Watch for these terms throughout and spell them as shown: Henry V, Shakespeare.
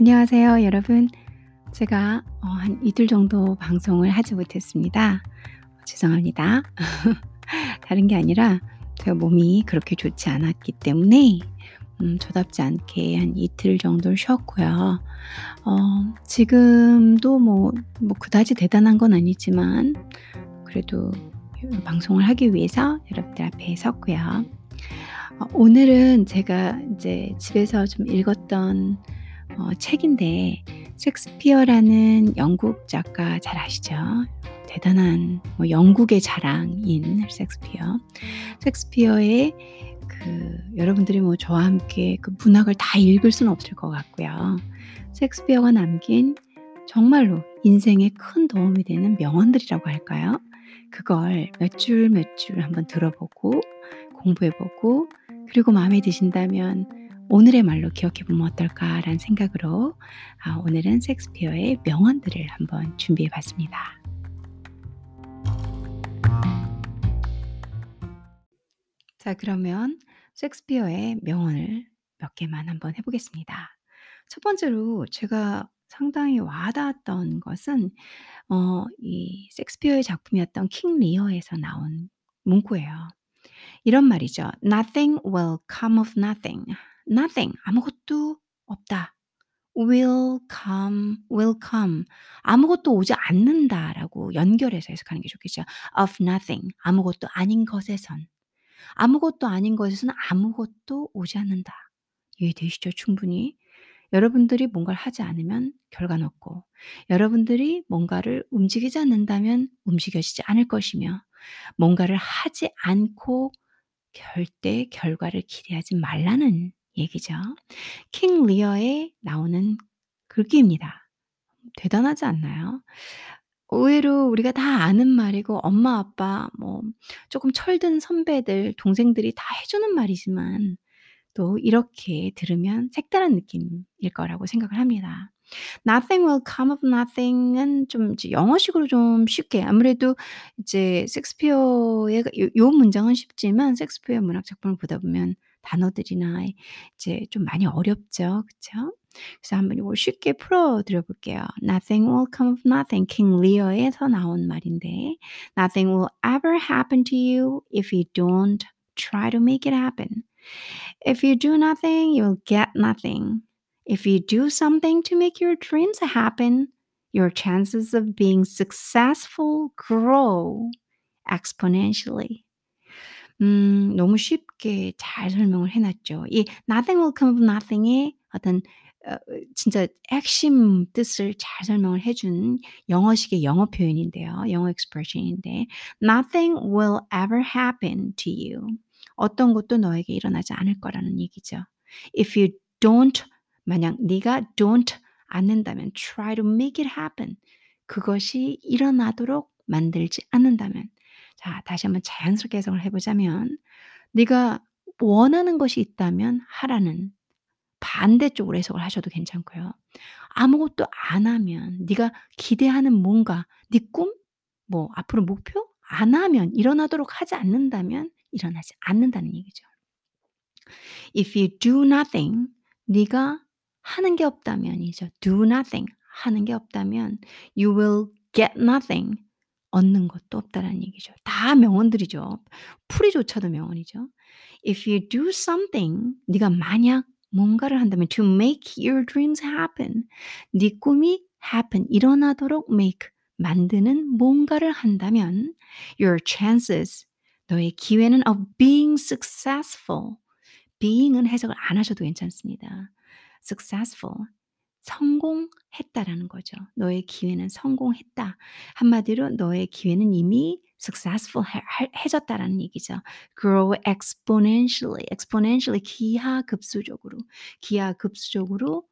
안녕하세요 여러분. 제가 한 이틀 정도 방송을 하지 못했습니다. 죄송합니다. 다른 게 아니라 제가 몸이 그렇게 좋지 않았기 때문에 저답지 않게 한 이틀 정도 쉬었고요. 지금도 뭐 그다지 대단한 건 아니지만 그래도 방송을 하기 위해서 여러분들 앞에 섰고요. 오늘은 제가 이제 집에서 좀 읽었던 책인데 셰익스피어라는 영국 작가 잘 아시죠? 대단한 영국의 자랑인 셰익스피어. 셰익스피어의 여러분들이 저와 함께 그 문학을 다 읽을 수는 없을 것 같고요. 셰익스피어가 남긴 정말로 인생에 큰 도움이 되는 명언들이라고 할까요? 그걸 몇 줄 한번 들어보고 공부해보고 그리고 마음에 드신다면 오늘의 말로 기억해보면 어떨까라는 생각으로 오늘은 셰익스피어의 명언들을 한번 준비해봤습니다. 자, 그러면 셰익스피어의 명언을 몇 개만 한번 해보겠습니다. 첫 번째로 제가 상당히 와닿았던 것은 이 셰익스피어의 작품이었던 킹 리어에서 나온 문구예요. 이런 말이죠. Nothing will come of nothing. Nothing, 아무것도 없다. Will come. 아무것도 오지 않는다라고 연결해서 해석하는 게 좋겠죠. Of nothing, 아무것도 아닌 것에선. 아무것도 아닌 것에선 아무것도 오지 않는다. 이해되시죠? 충분히. 여러분들이 뭔가를 하지 않으면 결과는 없고, 여러분들이 뭔가를 움직이지 않는다면 움직여지지 않을 것이며, 뭔가를 하지 않고 절대 결과를 기대하지 말라는 얘기죠. 킹 리어에 나오는 글귀입니다. 대단하지 않나요? 의외로 우리가 다 아는 말이고 엄마, 아빠, 조금 철든 선배들, 동생들이 다 해주는 말이지만 또 이렇게 들으면 색다른 느낌일 거라고 생각을 합니다. Nothing will come of nothing은 좀 영어식으로 좀 쉽게 아무래도 이제 셰익스피어의 요 문장은 쉽지만 셰익스피어의 문학 작품을 보다 보면 단어들이나 이제 좀 많이 어렵죠, 그렇죠? 그래서 한번 이걸 쉽게 풀어드려 볼게요. Nothing will come of nothing. 킹 리어에서 나온 말인데, Nothing will ever happen to you if you don't try to make it happen. If you do nothing, you'll get nothing. If you do something to make your dreams happen, your chances of being successful grow exponentially. 너무 쉽게 잘 설명을 해놨죠. 이 nothing will come of nothing의 어떤 진짜 핵심 뜻을 잘 설명을 해준 영어식의 영어 표현인데요. 영어 expression인데 Nothing will ever happen to you. 어떤 것도 너에게 일어나지 않을 거라는 얘기죠. If you don't, 만약 네가 don't 않는다면 try to make it happen. 그것이 일어나도록 만들지 않는다면 자, 다시 한번 자연스럽게 해석을 해보자면 네가 원하는 것이 있다면 하라는 반대쪽으로 해석을 하셔도 괜찮고요. 아무것도 안 하면 네가 기대하는 뭔가, 네 꿈, 앞으로 목표 안 하면 일어나도록 하지 않는다면 일어나지 않는다는 얘기죠. If you do nothing, 네가 하는 게 없다면이죠. Do nothing, 하는 게 없다면 you will get nothing, 얻는 것도 없다라는 얘기죠. 다 명언들이죠. 풀이조차도 명언이죠. If you do something, 네가 만약 뭔가를 한다면 to make your dreams happen, 네 꿈이 happen, 일어나도록 make, 만드는 뭔가를 한다면 your chances, 너의 기회는 of being successful, being은 해석을 안 하셔도 괜찮습니다. successful, 성공했다라는 거죠. 너의 기회는 성공했다. 한마디로 너의 기회는 이미 successful 해졌다라는 얘기죠. grow exponentially, exponentially 기하급수적으로, 기하급수적으로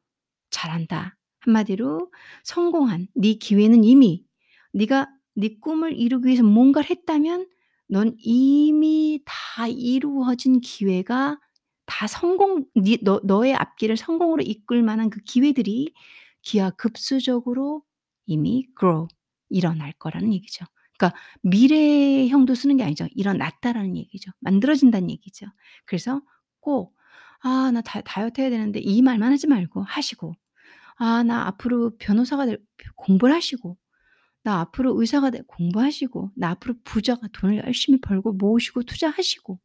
자란다. 한마디로 성공한, 네 기회는 이미, 네가 네 꿈을 이루기 위해서 뭔가를 했다면 넌 이미 다 이루어진 기회가 다 성공, 너의 앞길을 성공으로 이끌 만한 그 기회들이 기하급수적으로 이미 grow, 일어날 거라는 얘기죠. 그러니까 미래형도 쓰는 게 아니죠. 일어났다라는 얘기죠. 만들어진다는 얘기죠. 그래서 꼭 나 다이어트 해야 되는데 이 말만 하지 말고 하시고 아, 나 앞으로 변호사가 될 공부를 하시고, 나 앞으로 의사가 될 공부하시고, 나 앞으로 부자가 돈을 열심히 벌고 모으시고 투자하시고.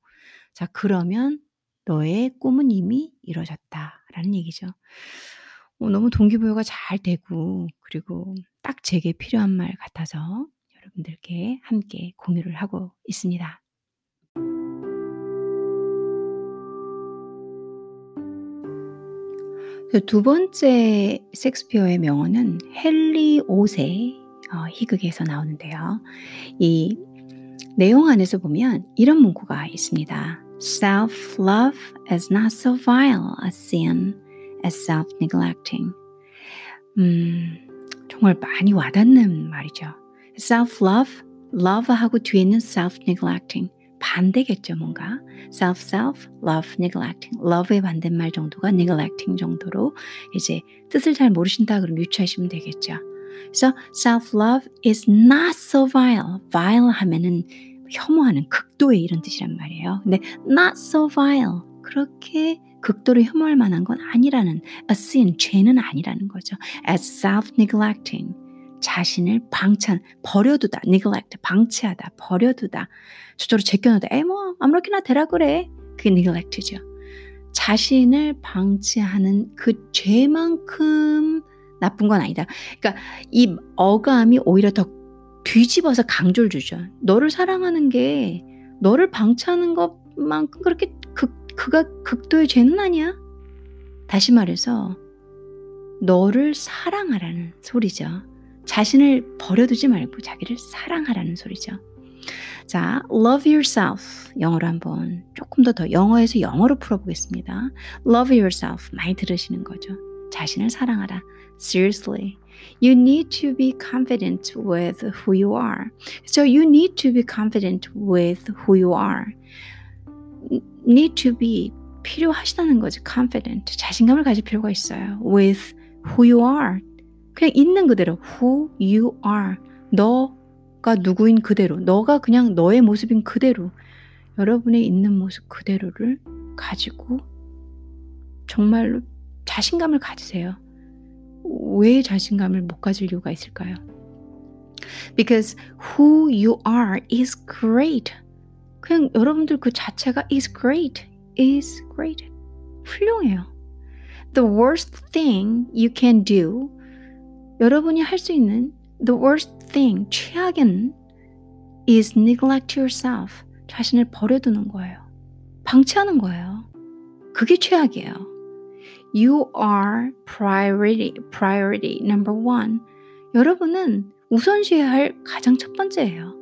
자, 그러면 너의 꿈은 이미 이뤄졌다라는 얘기죠. 너무 동기부여가 잘 되고, 그리고 딱 제게 필요한 말 같아서 여러분들께 함께 공유를 하고 있습니다. 두 번째 섹스피어의 명언은 헨리 5세 희극에서 나오는데요. 이 내용 안에서 보면 이런 문구가 있습니다. Self-love is not so vile a sin as self-neglecting. 정말 많이 와닿는 말이죠. Self-love, love하고 뒤에 있는 self-neglecting. 반대겠죠, 뭔가. self, love, neglecting. love의 반대말 정도가 neglecting 정도로 이제 뜻을 잘 모르신다 그러면 유추하시면 되겠죠. 그래서 self-love is not so vile. vile 하면은 혐오하는 극도의 이런 뜻이란 말이에요. 근데 not so vile. 그렇게 극도로 혐오할 만한 건 아니라는 a sin, 죄는 아니라는 거죠. as self-neglecting. 자신을 버려두다, neglect, 방치하다, 버려두다, 저절로 제껴놓다, 아무렇게나 되라 그래. 그게 neglect죠. 자신을 방치하는 그 죄만큼 나쁜 건 아니다. 그러니까 이 어감이 오히려 더 뒤집어서 강조를 주죠. 너를 사랑하는 게 너를 방치하는 것만큼 그렇게 그가 극도의 죄는 아니야. 다시 말해서 너를 사랑하라는 소리죠. 자신을 버려두지 말고 자기를 사랑하라는 소리죠. 자, love yourself. 영어로 한번 조금 더 영어에서 영어로 풀어보겠습니다. Love yourself. 많이 들으시는 거죠. 자신을 사랑하라. Seriously. You need to be confident with who you are. So you need to be confident with who you are. Need to be 필요하시다는 거죠. confident. 자신감을 가질 필요가 있어요. With who you are. 그냥 있는 그대로 who you are, 너가 누구인 그대로, 너가 그냥 너의 모습인 그대로, 여러분의 있는 모습 그대로를 가지고 정말로 자신감을 가지세요. 왜 자신감을 못 가질 이유가 있을까요? Because who you are is great. 그냥 여러분들 그 자체가 is great. 훌륭해요. The worst thing you can do, 여러분이 할 수 있는 the worst thing, 최악은 is neglect yourself. 자신을 버려두는 거예요. 방치하는 거예요. 그게 최악이에요. You are priority number one. 여러분은 우선시해야 할 가장 첫 번째예요.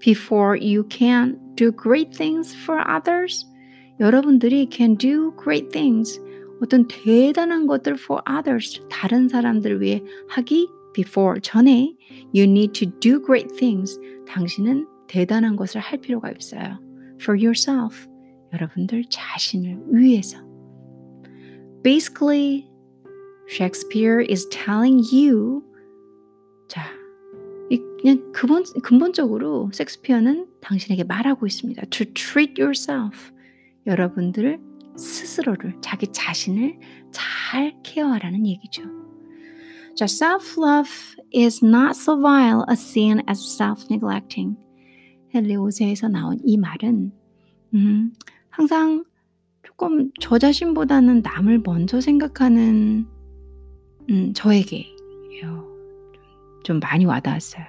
Before you can do great things for others, 여러분들이 can do great things. 어떤 대단한 것들 for others, 다른 사람들 위해 하기 before, 전에 you need to do great things, 당신은 대단한 것을 할 필요가 있어요. for yourself, 여러분들 자신을 위해서. Basically, Shakespeare is telling you, 자, 그냥 근본적으로 섹스피어는 당신에게 말하고 있습니다. to treat yourself, 여러분들 스스로를, 자기 자신을 잘 케어하라는 얘기죠. 자, self-love is not so vile a sin as self-neglecting. 헨리 5세에서 나온 이 말은 항상 조금 저 자신보다는 남을 먼저 생각하는 저에게 좀 많이 와닿았어요.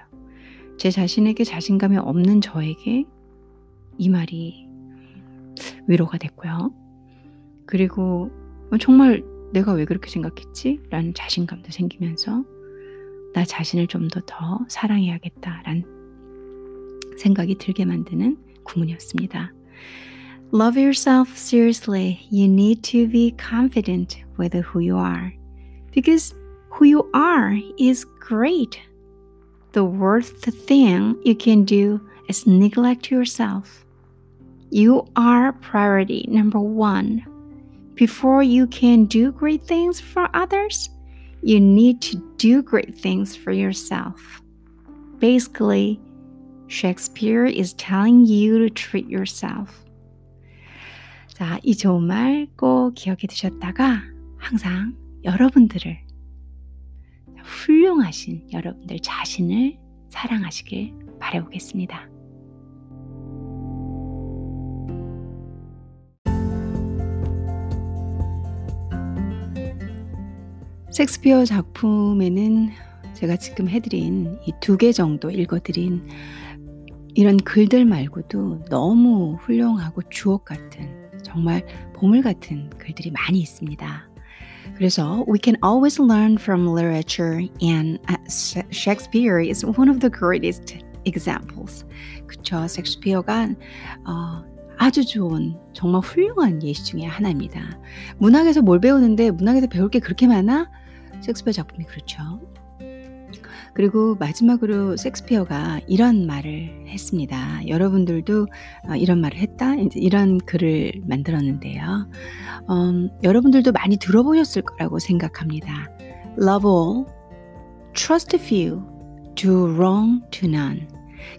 제 자신에게 자신감이 없는 저에게 이 말이 위로가 됐고요. 그리고 정말 내가 왜 그렇게 생각했지? 라는 자신감도 생기면서 나 자신을 좀 더 사랑해야겠다라는 생각이 들게 만드는 구문이었습니다. Love yourself seriously. You need to be confident with who you are. Because who you are is great. The worst thing you can do is neglect yourself. You are priority number one. Before you can do great things for others, you need to do great things for yourself. Basically, Shakespeare is telling you to treat yourself. 자, 이 좋은 말 꼭 기억해 두셨다가 항상 여러분들을 훌륭하신 여러분들 자신을 사랑하시길 바라보겠습니다. 셰익스피어 작품에는 제가 지금 해드린 이 2개 정도 읽어드린 이런 글들 말고도 너무 훌륭하고 주옥 같은, 정말 보물 같은 글들이 많이 있습니다. 그래서 we can always learn from literature and Shakespeare is one of the greatest examples. 그쵸, 셰익스피어가 아주 좋은, 정말 훌륭한 예시 중에 하나입니다. 문학에서 뭘 배우는데 문학에서 배울 게 그렇게 많아? 셰익스피어 작품이 그렇죠. 그리고 마지막으로 셰익스피어가 이런 말을 했습니다. 여러분들도 이런 말을 했다? 이제 이런 글을 만들었는데요. 여러분들도 많이 들어보셨을 거라고 생각합니다. Love all, trust few, do wrong to none.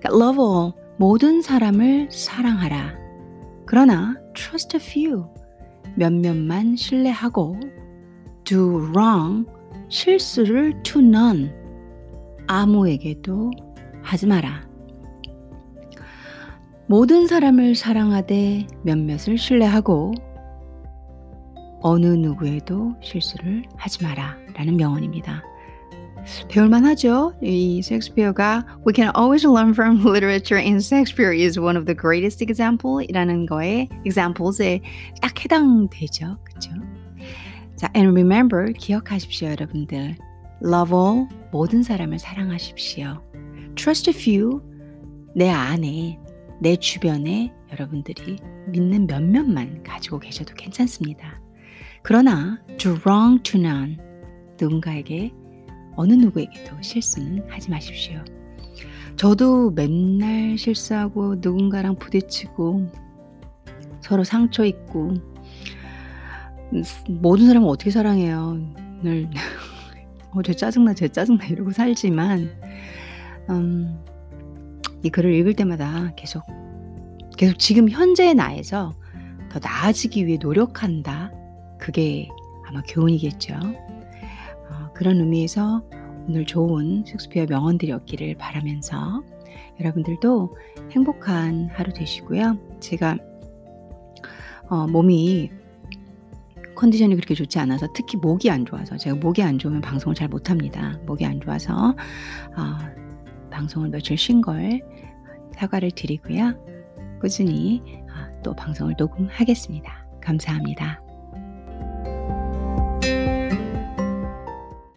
그러니까 love all, 모든 사람을 사랑하라. 그러나 trust few, 몇몇만 신뢰하고 do wrong, 실수를 to none, 아무에게도 하지 마라. 모든 사람을 사랑하되 몇몇을 신뢰하고 어느 누구에도 실수를 하지 마라 라는 명언입니다. 배울만 하죠? 이 셰익스피어가 We can always learn from literature and Shakespeare is one of the greatest examples 이라는 거에 examples에 딱 해당되죠. 그렇죠? 자, and remember, 기억하십시오 여러분들. Love all, 모든 사람을 사랑하십시오. Trust few, 내 안에, 내 주변에 여러분들이 믿는 몇몇만 가지고 계셔도 괜찮습니다. 그러나 do wrong to none, 누군가에게, 어느 누구에게도 실수는 하지 마십시오. 저도 맨날 실수하고 누군가랑 부딪히고 서로 상처 입고 모든 사람을 어떻게 사랑해요? 늘 쟤 짜증나 이러고 살지만 이 글을 읽을 때마다 계속 지금 현재의 나에서 더 나아지기 위해 노력한다. 그게 아마 교훈이겠죠. 그런 의미에서 오늘 좋은 셰익스피어 명언들이었기를 바라면서 여러분들도 행복한 하루 되시고요. 제가 몸이 컨디션이 그렇게 좋지 않아서, 특히 목이 안 좋아서, 제가 목이 안 좋으면 방송을 잘 못합니다. 목이 안 좋아서 방송을 며칠 쉰 걸 사과를 드리고요. 꾸준히 또 방송을 녹음하겠습니다. 감사합니다.